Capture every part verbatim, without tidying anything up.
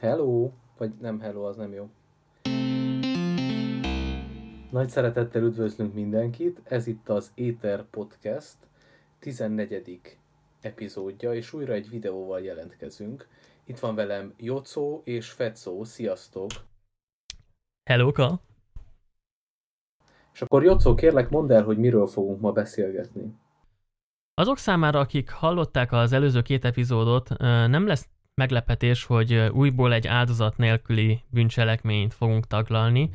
Hello! Vagy nem hello, az nem jó. Nagy szeretettel üdvözlünk mindenkit, ez itt az Éter Podcast tizennegyedik epizódja, és újra egy videóval jelentkezünk. Itt van velem Joco és Fecó, sziasztok! Hellóka! És akkor Joco, kérlek mondd el, hogy miről fogunk ma beszélgetni. Azok számára, akik hallották az előző két epizódot, nem lesz meglepetés, hogy újból egy áldozat nélküli bűncselekményt fogunk taglalni.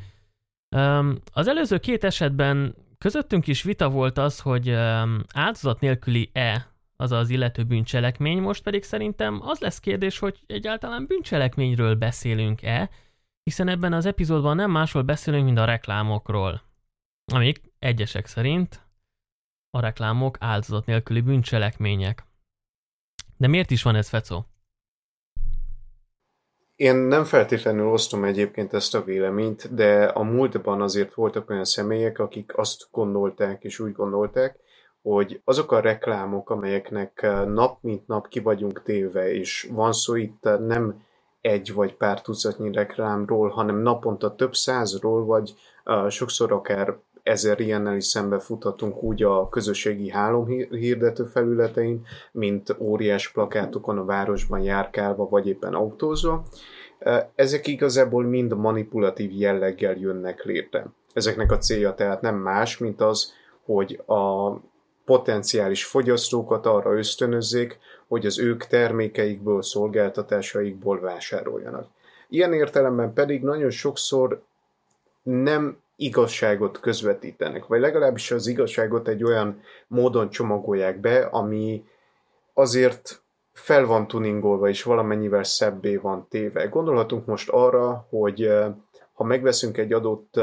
Az előző két esetben közöttünk is vita volt az, hogy áldozat nélküli-e az az illető bűncselekmény, most pedig szerintem az lesz kérdés, hogy egyáltalán bűncselekményről beszélünk-e, hiszen ebben az epizódban nem másról beszélünk, mint a reklámokról, amik egyesek szerint a reklámok áldozat nélküli bűncselekmények. De miért is van ez, Fecó? Én nem feltétlenül osztom egyébként ezt a véleményt, de a múltban azért voltak olyan személyek, akik azt gondolták és úgy gondolták, hogy azok a reklámok, amelyeknek nap mint nap ki vagyunk téve, és van szó itt nem egy vagy pár tucatnyi reklámról, hanem naponta több százról, vagy uh, sokszor akár ezer ilyennel is szembefuthatunk úgy a közösségi hálóhirdető felületein, mint óriás plakátokon a városban járkálva, vagy éppen autózva. Ezek igazából mind manipulatív jelleggel jönnek létre. Ezeknek a célja tehát nem más, mint az, hogy a potenciális fogyasztókat arra ösztönözzék, hogy az ők termékeikből, szolgáltatásaikból vásároljanak. Ilyen értelemben pedig nagyon sokszor nem igazságot közvetítenek, vagy legalábbis az igazságot egy olyan módon csomagolják be, ami azért fel van tuningolva, és valamennyivel szebbé van téve. Gondolhatunk most arra, hogy ha megveszünk egy adott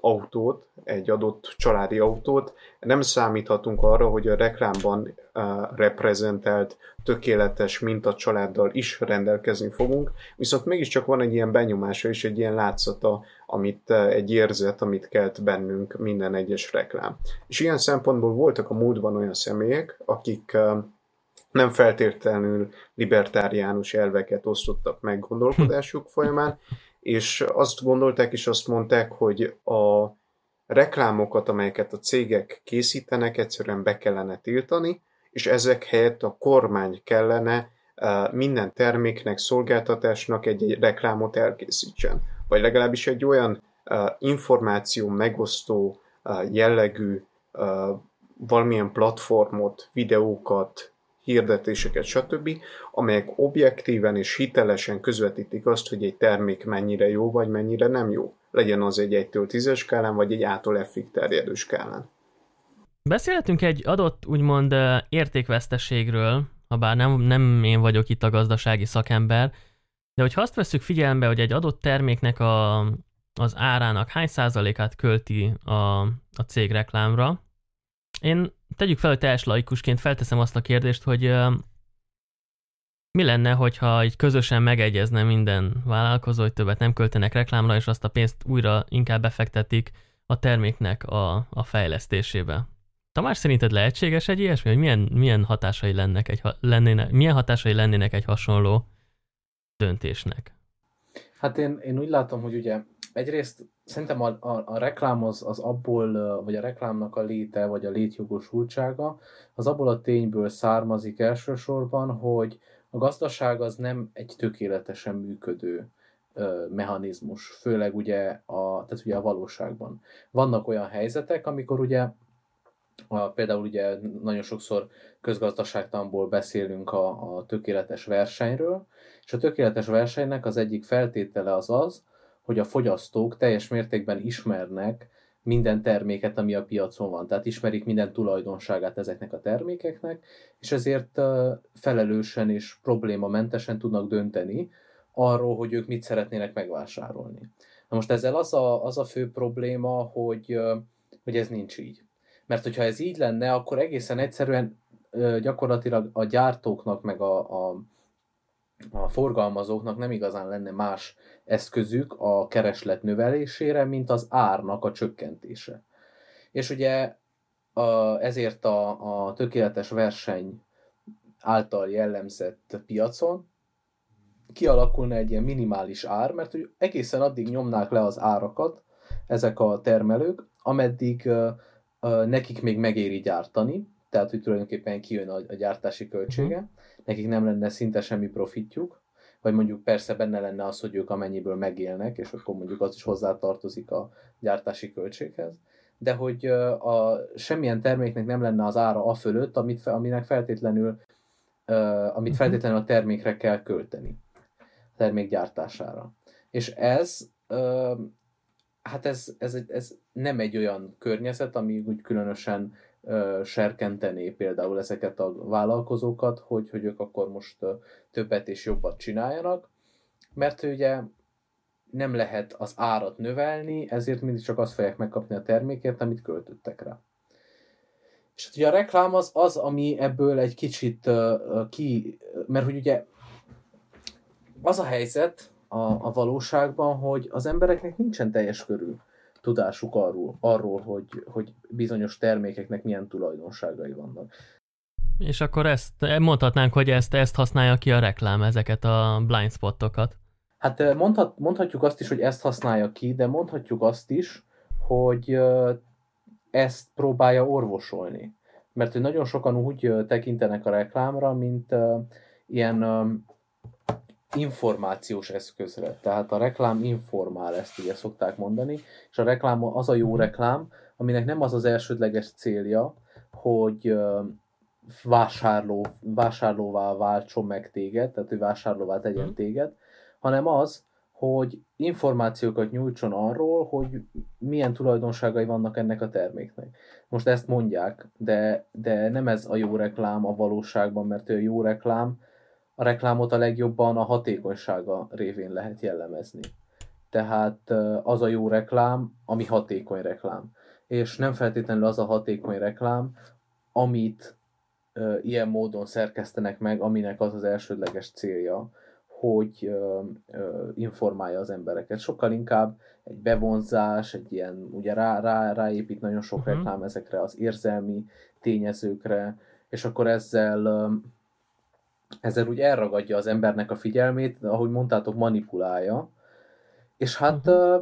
autót, egy adott családi autót, nem számíthatunk arra, hogy a reklámban reprezentált, tökéletes mintacsaláddal is rendelkezni fogunk, viszont mégiscsak van egy ilyen benyomása és egy ilyen látszata, amit, egy érzet, amit kelt bennünk minden egyes reklám. És ilyen szempontból voltak a múltban olyan személyek, akik nem feltétlenül libertáriánus elveket osztottak meg gondolkodásuk folyamán, és azt gondolták és azt mondták, hogy a reklámokat, amelyeket a cégek készítenek, egyszerűen be kellene tiltani, és ezek helyett a kormány kellene minden terméknek, szolgáltatásnak egy reklámot elkészítsen. Vagy legalábbis egy olyan információ megosztó jellegű valamilyen platformot, videókat, hirdetéseket, stb., amelyek objektíven és hitelesen közvetítik azt, hogy egy termék mennyire jó, vagy mennyire nem jó. Legyen az egy egytől tízes skálán, vagy egy A-tól F-ig terjedő skálán. Beszélhetünk egy adott, úgymond értékveszteségről, ha bár nem, nem én vagyok itt a gazdasági szakember, de hogyha azt veszük figyelembe, hogy egy adott terméknek a, az árának hány százalékát költi a, a cég reklámra, én tegyük fel, hogy teljes laikusként felteszem azt a kérdést, hogy uh, mi lenne, hogyha így közösen megegyezne minden vállalkozó, hogy többet nem költenek reklámra, és azt a pénzt újra inkább befektetik a terméknek a, a fejlesztésébe. Tamás, szerinted lehetséges egy ilyesmi, hogy milyen, milyen, hatásai lennek egy, lennének, milyen hatásai lennének egy hasonló döntésnek? Hát én, én úgy látom, hogy ugye egyrészt szerintem a, a, a reklám az, az abból, vagy a reklámnak a léte, vagy a létjogosultsága, az abból a tényből származik elsősorban, hogy a gazdaság az nem egy tökéletesen működő ö, mechanizmus, főleg ugye a, tehát ugye a valóságban. Vannak olyan helyzetek, amikor ugye, a, például ugye nagyon sokszor közgazdaságtanból beszélünk a, a tökéletes versenyről, és a tökéletes versenynek az egyik feltétele az az, hogy a fogyasztók teljes mértékben ismernek minden terméket, ami a piacon van. Tehát ismerik minden tulajdonságát ezeknek a termékeknek, és ezért felelősen és problémamentesen tudnak dönteni arról, hogy ők mit szeretnének megvásárolni. Na most ezzel az a, az a fő probléma, hogy, hogy ez nincs így. Mert hogyha ez így lenne, akkor egészen egyszerűen gyakorlatilag a gyártóknak, meg a, a a forgalmazóknak nem igazán lenne más eszközük a kereslet növelésére, mint az árnak a csökkentése. És ugye ezért a, a tökéletes verseny által jellemzett piacon kialakulna egy ilyen minimális ár, mert hogy egészen addig nyomnák le az árakat ezek a termelők, ameddig uh, uh, nekik még megéri gyártani, tehát hogy tulajdonképpen kijön a, a gyártási költsége, mm. nekik nem lenne szinte semmi profitjuk, vagy mondjuk persze benne lenne az, hogy ők amennyiből megélnek, és akkor mondjuk az is hozzátartozik a gyártási költséghez, de hogy uh, a, semmilyen terméknek nem lenne az ára a fölött, amit, aminek feltétlenül Uh, amit feltétlenül a termékre kell költeni, a termék gyártására. És ez, uh, hát ez, ez, ez nem egy olyan környezet, ami úgy különösen uh, serkentené például ezeket a vállalkozókat, hogy, hogy ők akkor most uh, többet és jobbat csináljanak, mert ugye nem lehet az árat növelni, ezért mindig csak azt fogják megkapni a termékért, amit költöttek rá. És ugye a reklám az az, ami ebből egy kicsit uh, ki... Mert hogy ugye az a helyzet a, a valóságban, hogy az embereknek nincsen teljes körű tudásuk arról, arról hogy, hogy bizonyos termékeknek milyen tulajdonságai vannak. És akkor ezt mondhatnánk, hogy ezt, ezt használja ki a reklám, ezeket a blind spotokat. Hát mondhat, mondhatjuk azt is, hogy ezt használja ki, de mondhatjuk azt is, hogy... Uh, ezt próbálja orvosolni. Mert nagyon sokan úgy tekintenek a reklámra, mint uh, ilyen um, információs eszközre. Tehát a reklám informál, ezt ugye szokták mondani, és a reklám az a jó reklám, aminek nem az az elsődleges célja, hogy uh, vásárló, vásárlóvá váltson meg téged, tehát hogy vásárlóvá tegyen téged, hanem az, hogy információkat nyújtson arról, hogy milyen tulajdonságai vannak ennek a terméknek. Most ezt mondják, de, de nem ez a jó reklám a valóságban, mert a jó reklám, a reklámot a legjobban a hatékonysága révén lehet jellemezni. Tehát az a jó reklám, ami hatékony reklám. És nem feltétlenül az a hatékony reklám, amit e, ilyen módon szerkesztenek meg, aminek az az elsődleges célja, hogy ö, ö, informálja az embereket. Sokkal inkább egy bevonzás, egy ilyen, ugye rá, rá, ráépít nagyon sok uh-huh. reklám ezekre az érzelmi tényezőkre, és akkor ezzel ö, ezzel úgy elragadja az embernek a figyelmét, ahogy mondtátok, manipulálja. És hát uh-huh. ö,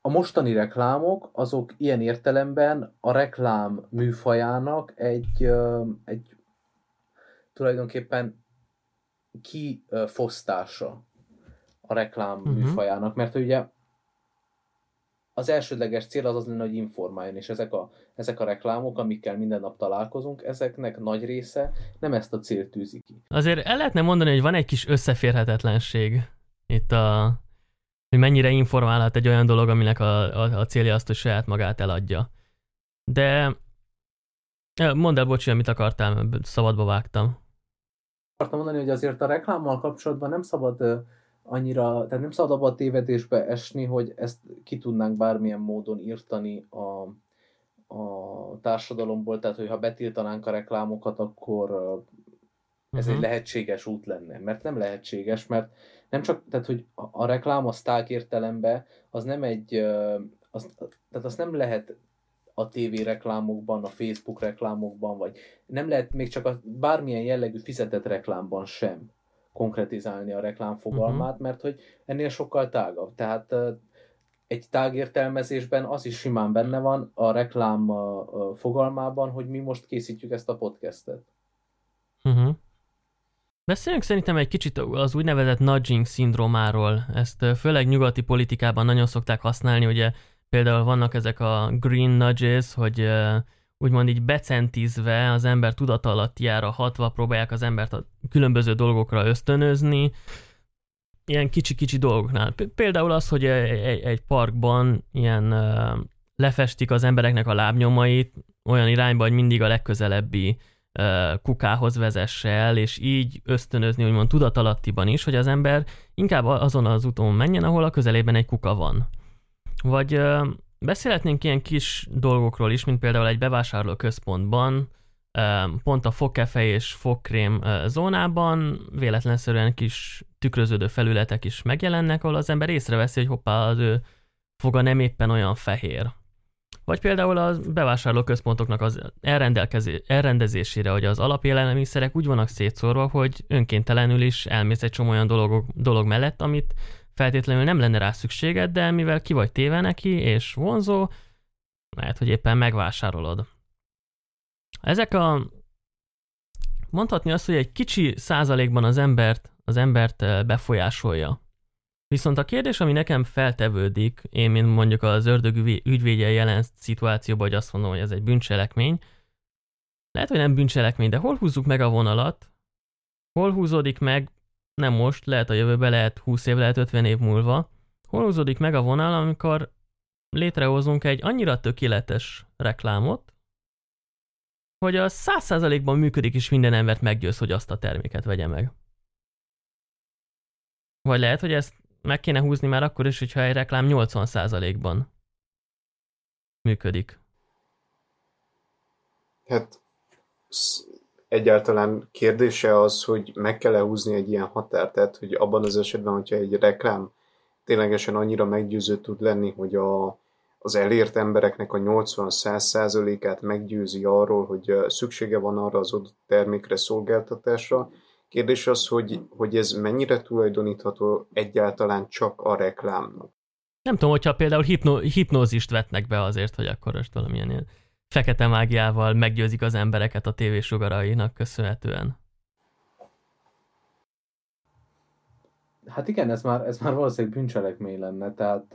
a mostani reklámok, azok ilyen értelemben a reklám műfajának egy, ö, egy tulajdonképpen kifosztása a reklám uh-huh. műfajának, mert ugye az elsődleges cél az az lenne, hogy informáljon, és ezek a, ezek a reklámok, amikkel minden nap találkozunk, ezeknek nagy része nem ezt a célt tűzi ki. Azért el lehetne mondani, hogy van egy kis összeférhetetlenség itt, a, hogy mennyire informálhat egy olyan dolog, aminek a, a, a célja azt, hogy saját magát eladja. De mondd el, bocsi, amit akartál, szabadba vágtam. Akartam mondani, hogy azért a reklámmal kapcsolatban nem szabad annyira, tehát nem szabad abba a tévedésbe esni, hogy ezt ki tudnánk bármilyen módon írtani a, a társadalomból, tehát hogyha betiltanánk a reklámokat, akkor ez uh-huh. egy lehetséges út lenne, mert nem lehetséges, mert nem csak, tehát hogy a reklám a szták értelemben, az nem egy, az, tehát azt nem lehet a té vé reklámokban, a Facebook reklámokban, vagy nem lehet még csak a bármilyen jellegű fizetett reklámban sem konkretizálni a reklám fogalmát, uh-huh. mert hogy ennél sokkal tágabb. Tehát egy tágértelmezésben az is simán benne van a reklám fogalmában, hogy mi most készítjük ezt a podcastet. Uh-huh. Beszéljünk szerintem egy kicsit az úgynevezett nudging szindrómáról. Ezt főleg nyugati politikában nagyon szokták használni, ugye például vannak ezek a green nudges, hogy úgymond így becentízve az ember tudatalattiára hatva próbálják az embert a különböző dolgokra ösztönözni. Ilyen kicsi-kicsi dolgoknál. Például az, hogy egy parkban ilyen lefestik az embereknek a lábnyomait olyan irányba, hogy mindig a legközelebbi kukához vezesse el, és így ösztönözni úgymond tudatalattiban is, hogy az ember inkább azon az úton menjen, ahol a közelében egy kuka van. Vagy ö, beszélhetnénk ilyen kis dolgokról is, mint például egy bevásárlóközpontban, ö, pont a fogkefe és fogkrém ö, zónában véletlenszerűen kis tükröződő felületek is megjelennek, ahol az ember észreveszi, hogy hoppá, az ő foga nem éppen olyan fehér. Vagy például a bevásárlóközpontoknak az elrendezésére, hogy az alapélelmiszerek úgy vannak szétszórva, hogy önkéntelenül is elmész egy csomó olyan dolog, dolog mellett, amit feltétlenül nem lenne rá szükséged, de mivel ki vagy téve neki, és vonzó, lehet, hogy éppen megvásárolod. Ezek a... Mondhatni azt, hogy egy kicsi százalékban az embert, az embert befolyásolja. Viszont a kérdés, ami nekem feltevődik, én mint mondjuk az ördög ügyvédje jelen szituációban, hogy azt mondom, hogy ez egy bűncselekmény, lehet, hogy nem bűncselekmény, de hol húzzuk meg a vonalat, hol húzódik meg, nem most, lehet a jövőben, lehet húsz év, lehet ötven év múlva, hol húzódik meg a vonal, amikor létrehozunk egy annyira tökéletes reklámot, hogy a száz százalékban működik és minden embert meggyőz, hogy azt a terméket vegye meg. Vagy lehet, hogy ezt meg kéne húzni már akkor is, hogyha egy reklám nyolcvan százalékban működik. Hát egyáltalán kérdése az, hogy meg kell-e húzni egy ilyen határt, tehát hogy abban az esetben, hogyha egy reklám ténylegesen annyira meggyőző tud lenni, hogy a, az elért embereknek a nyolcvan százalékát meggyőzi arról, hogy szüksége van arra az adott termékre, szolgáltatásra. Kérdés az, hogy, hogy ez mennyire tulajdonítható egyáltalán csak a reklámnak. Nem tudom, hogyha például hipno, hipnózist vetnek be azért, hogy akkor most valamilyen ilyen fekete mágiával meggyőzik az embereket a tévésugarainak köszönhetően. Hát igen, ez már, ez már valószínűleg bűncselekmény lenne, tehát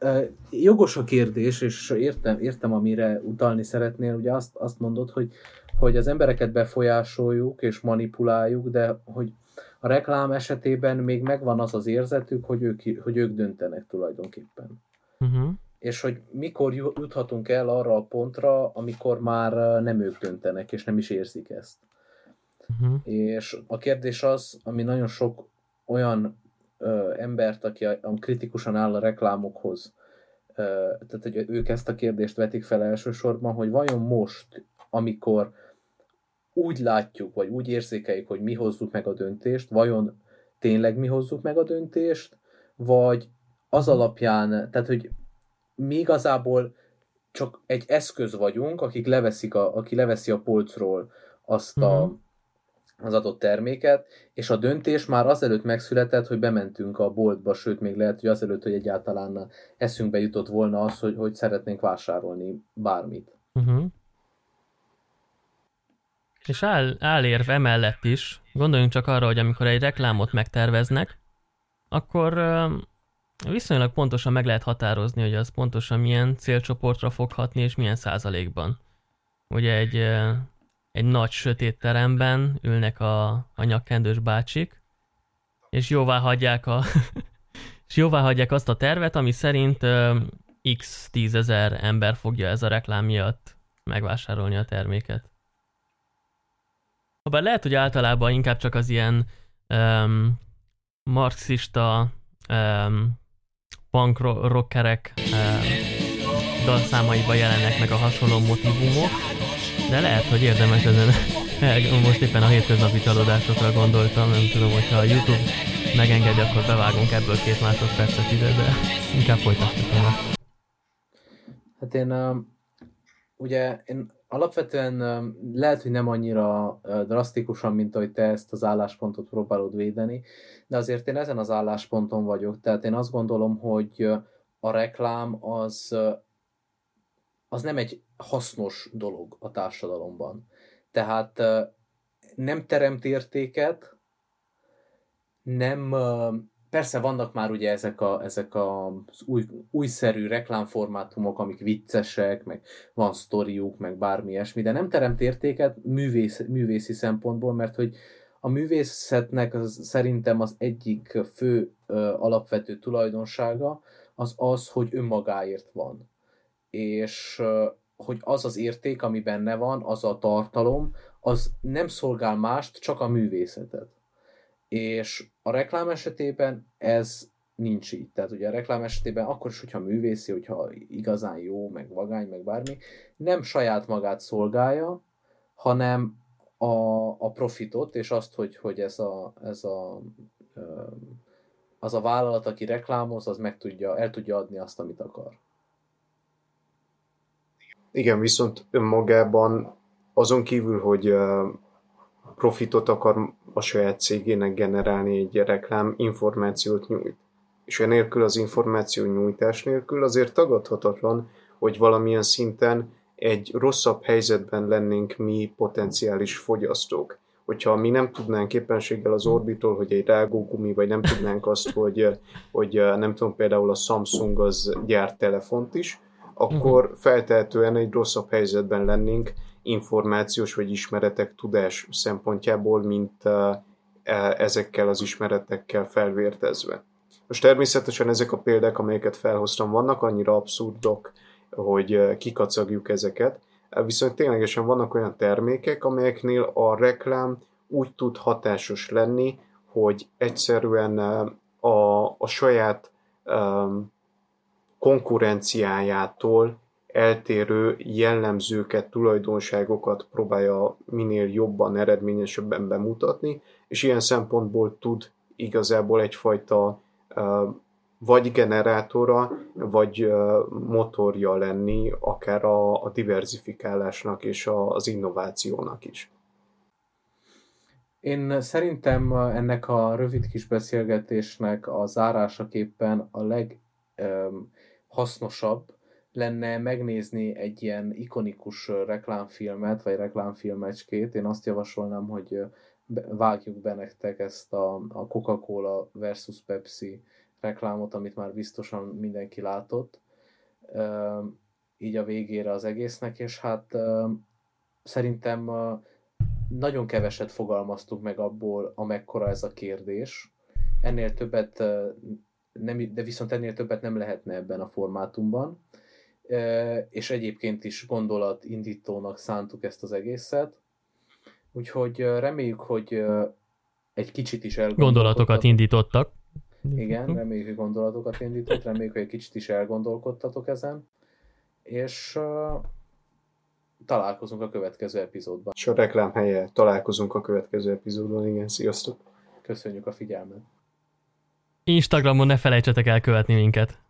uh, jogos a kérdés, és értem, értem amire utalni szeretnél, ugye azt, azt mondod, hogy hogy az embereket befolyásoljuk és manipuláljuk, de hogy a reklám esetében még megvan az az érzetük, hogy ők, hogy ők döntenek tulajdonképpen. Uh-huh. És hogy mikor juthatunk el arra a pontra, amikor már nem ők döntenek, és nem is érzik ezt. Uh-huh. És a kérdés az, ami nagyon sok olyan ö, embert, aki a, a kritikusan áll a reklámokhoz, ö, tehát hogy ők ezt a kérdést vetik fel elsősorban, hogy vajon most, amikor úgy látjuk, vagy úgy érzékeljük, hogy mi hozzuk meg a döntést, vajon tényleg mi hozzuk meg a döntést, vagy az alapján, tehát hogy mi igazából csak egy eszköz vagyunk, akik leveszik a, aki leveszi a polcról azt a, az adott terméket, és a döntés már azelőtt megszületett, hogy bementünk a boltba, sőt még lehet, hogy azelőtt, hogy egyáltalán eszünkbe jutott volna az, hogy, hogy szeretnénk vásárolni bármit. Uh-huh. És áll, állérv emellett is, gondoljunk csak arra, hogy amikor egy reklámot megterveznek, akkor viszonylag pontosan meg lehet határozni, hogy az pontosan milyen célcsoportra fog hatni, és milyen százalékban. Ugye egy, egy nagy sötét teremben ülnek a, a nyakkendős bácsik, és jóvá hagyják, a, és jóvá hagyják azt a tervet, ami szerint x tízezer ember fogja ez a reklám miatt megvásárolni a terméket. Habár lehet, hogy általában inkább csak az ilyen um, marxista um, punk rockerek um, dalszámaiban jelennek meg a hasonló motivumok, de lehet, hogy érdemes ezen. Most éppen a hétköznapi csalódásokra gondoltam, nem tudom, hogyha a YouTube megengedi, akkor bevágunk ebből két másodpercet ide, de inkább folytatjuk el. Hát én, um, ugye, én... Alapvetően lehet, hogy nem annyira drasztikusan, mint ahogy te ezt az álláspontot próbálod védeni, de azért én ezen az állásponton vagyok, tehát én azt gondolom, hogy a reklám az, az nem egy hasznos dolog a társadalomban. Tehát nem teremt értéket, nem... Persze vannak már ugye ezek, a, ezek az új, újszerű reklámformátumok, amik viccesek, meg van sztoriuk, meg bármi ilyesmi, de nem teremt értéket művész, művészi szempontból, mert hogy a művészetnek az, szerintem az egyik fő ö, alapvető tulajdonsága az az, hogy önmagáért van. És ö, hogy az az érték, ami benne van, az a tartalom, az nem szolgál mást, csak a művészetet. És a reklám esetében ez nincs így. Tehát ugye a reklám esetében akkor is, hogyha művészi, hogyha igazán jó, meg vagány, meg bármi, nem saját magát szolgálja, hanem a, a profitot, és azt, hogy, hogy ez, a, ez a, az a vállalat, aki reklámoz, az meg tudja, el tudja adni azt, amit akar. Igen, viszont önmagában azon kívül, hogy profitot akar a saját cégének generálni egy reklám, információt nyújt. És enélkül az információ nyújtás nélkül azért tagadhatatlan, hogy valamilyen szinten egy rosszabb helyzetben lennénk mi potenciális fogyasztók. Hogyha mi nem tudnánk éppenséggel az Orbitról, hogy egy rágógumi, vagy nem tudnánk azt, hogy, hogy nem tudom, például a Samsung az gyárt telefont is, akkor feltehetően egy rosszabb helyzetben lennénk információs vagy ismeretek tudás szempontjából, mint ezekkel az ismeretekkel felvértezve. Most természetesen ezek a példák, amelyeket felhoztam, vannak annyira abszurdok, hogy kikacagjuk ezeket, viszont ténylegesen vannak olyan termékek, amelyeknél a reklám úgy tud hatásos lenni, hogy egyszerűen a, a saját um, konkurenciájától eltérő jellemzőket, tulajdonságokat próbálja minél jobban, eredményesebben bemutatni, és ilyen szempontból tud igazából egyfajta vagy generátora, vagy motorja lenni akár a, a diverzifikálásnak és a, az innovációnak is. Én szerintem ennek a rövid kis beszélgetésnek a zárásaképpen a leghasznosabb lenne megnézni egy ilyen ikonikus reklámfilmet, vagy reklámfilmecskét. Én azt javasolnám, hogy vágjuk be nektek ezt a, a Coca-Cola versus Pepsi reklámot, amit már biztosan mindenki látott, e, így a végére az egésznek, és hát e, szerintem e, nagyon keveset fogalmaztuk meg abból, amekkora ez a kérdés. Ennél többet e, nem, de viszont ennél többet nem lehetne ebben a formátumban, e, és egyébként is gondolatindítónak szántuk ezt az egészet. Úgyhogy reméljük, hogy egy kicsit is elgondolkodtak. Gondolatokat indítottak. Igen, reméljük, hogy gondolatokat indított, reméljük, hogy egy kicsit is elgondolkodtatok ezen, és uh, találkozunk a következő epizódban. És a reklám helye, találkozunk a következő epizódban, igen, sziasztok! Köszönjük a figyelmet! Instagramon ne felejtsetek el követni minket!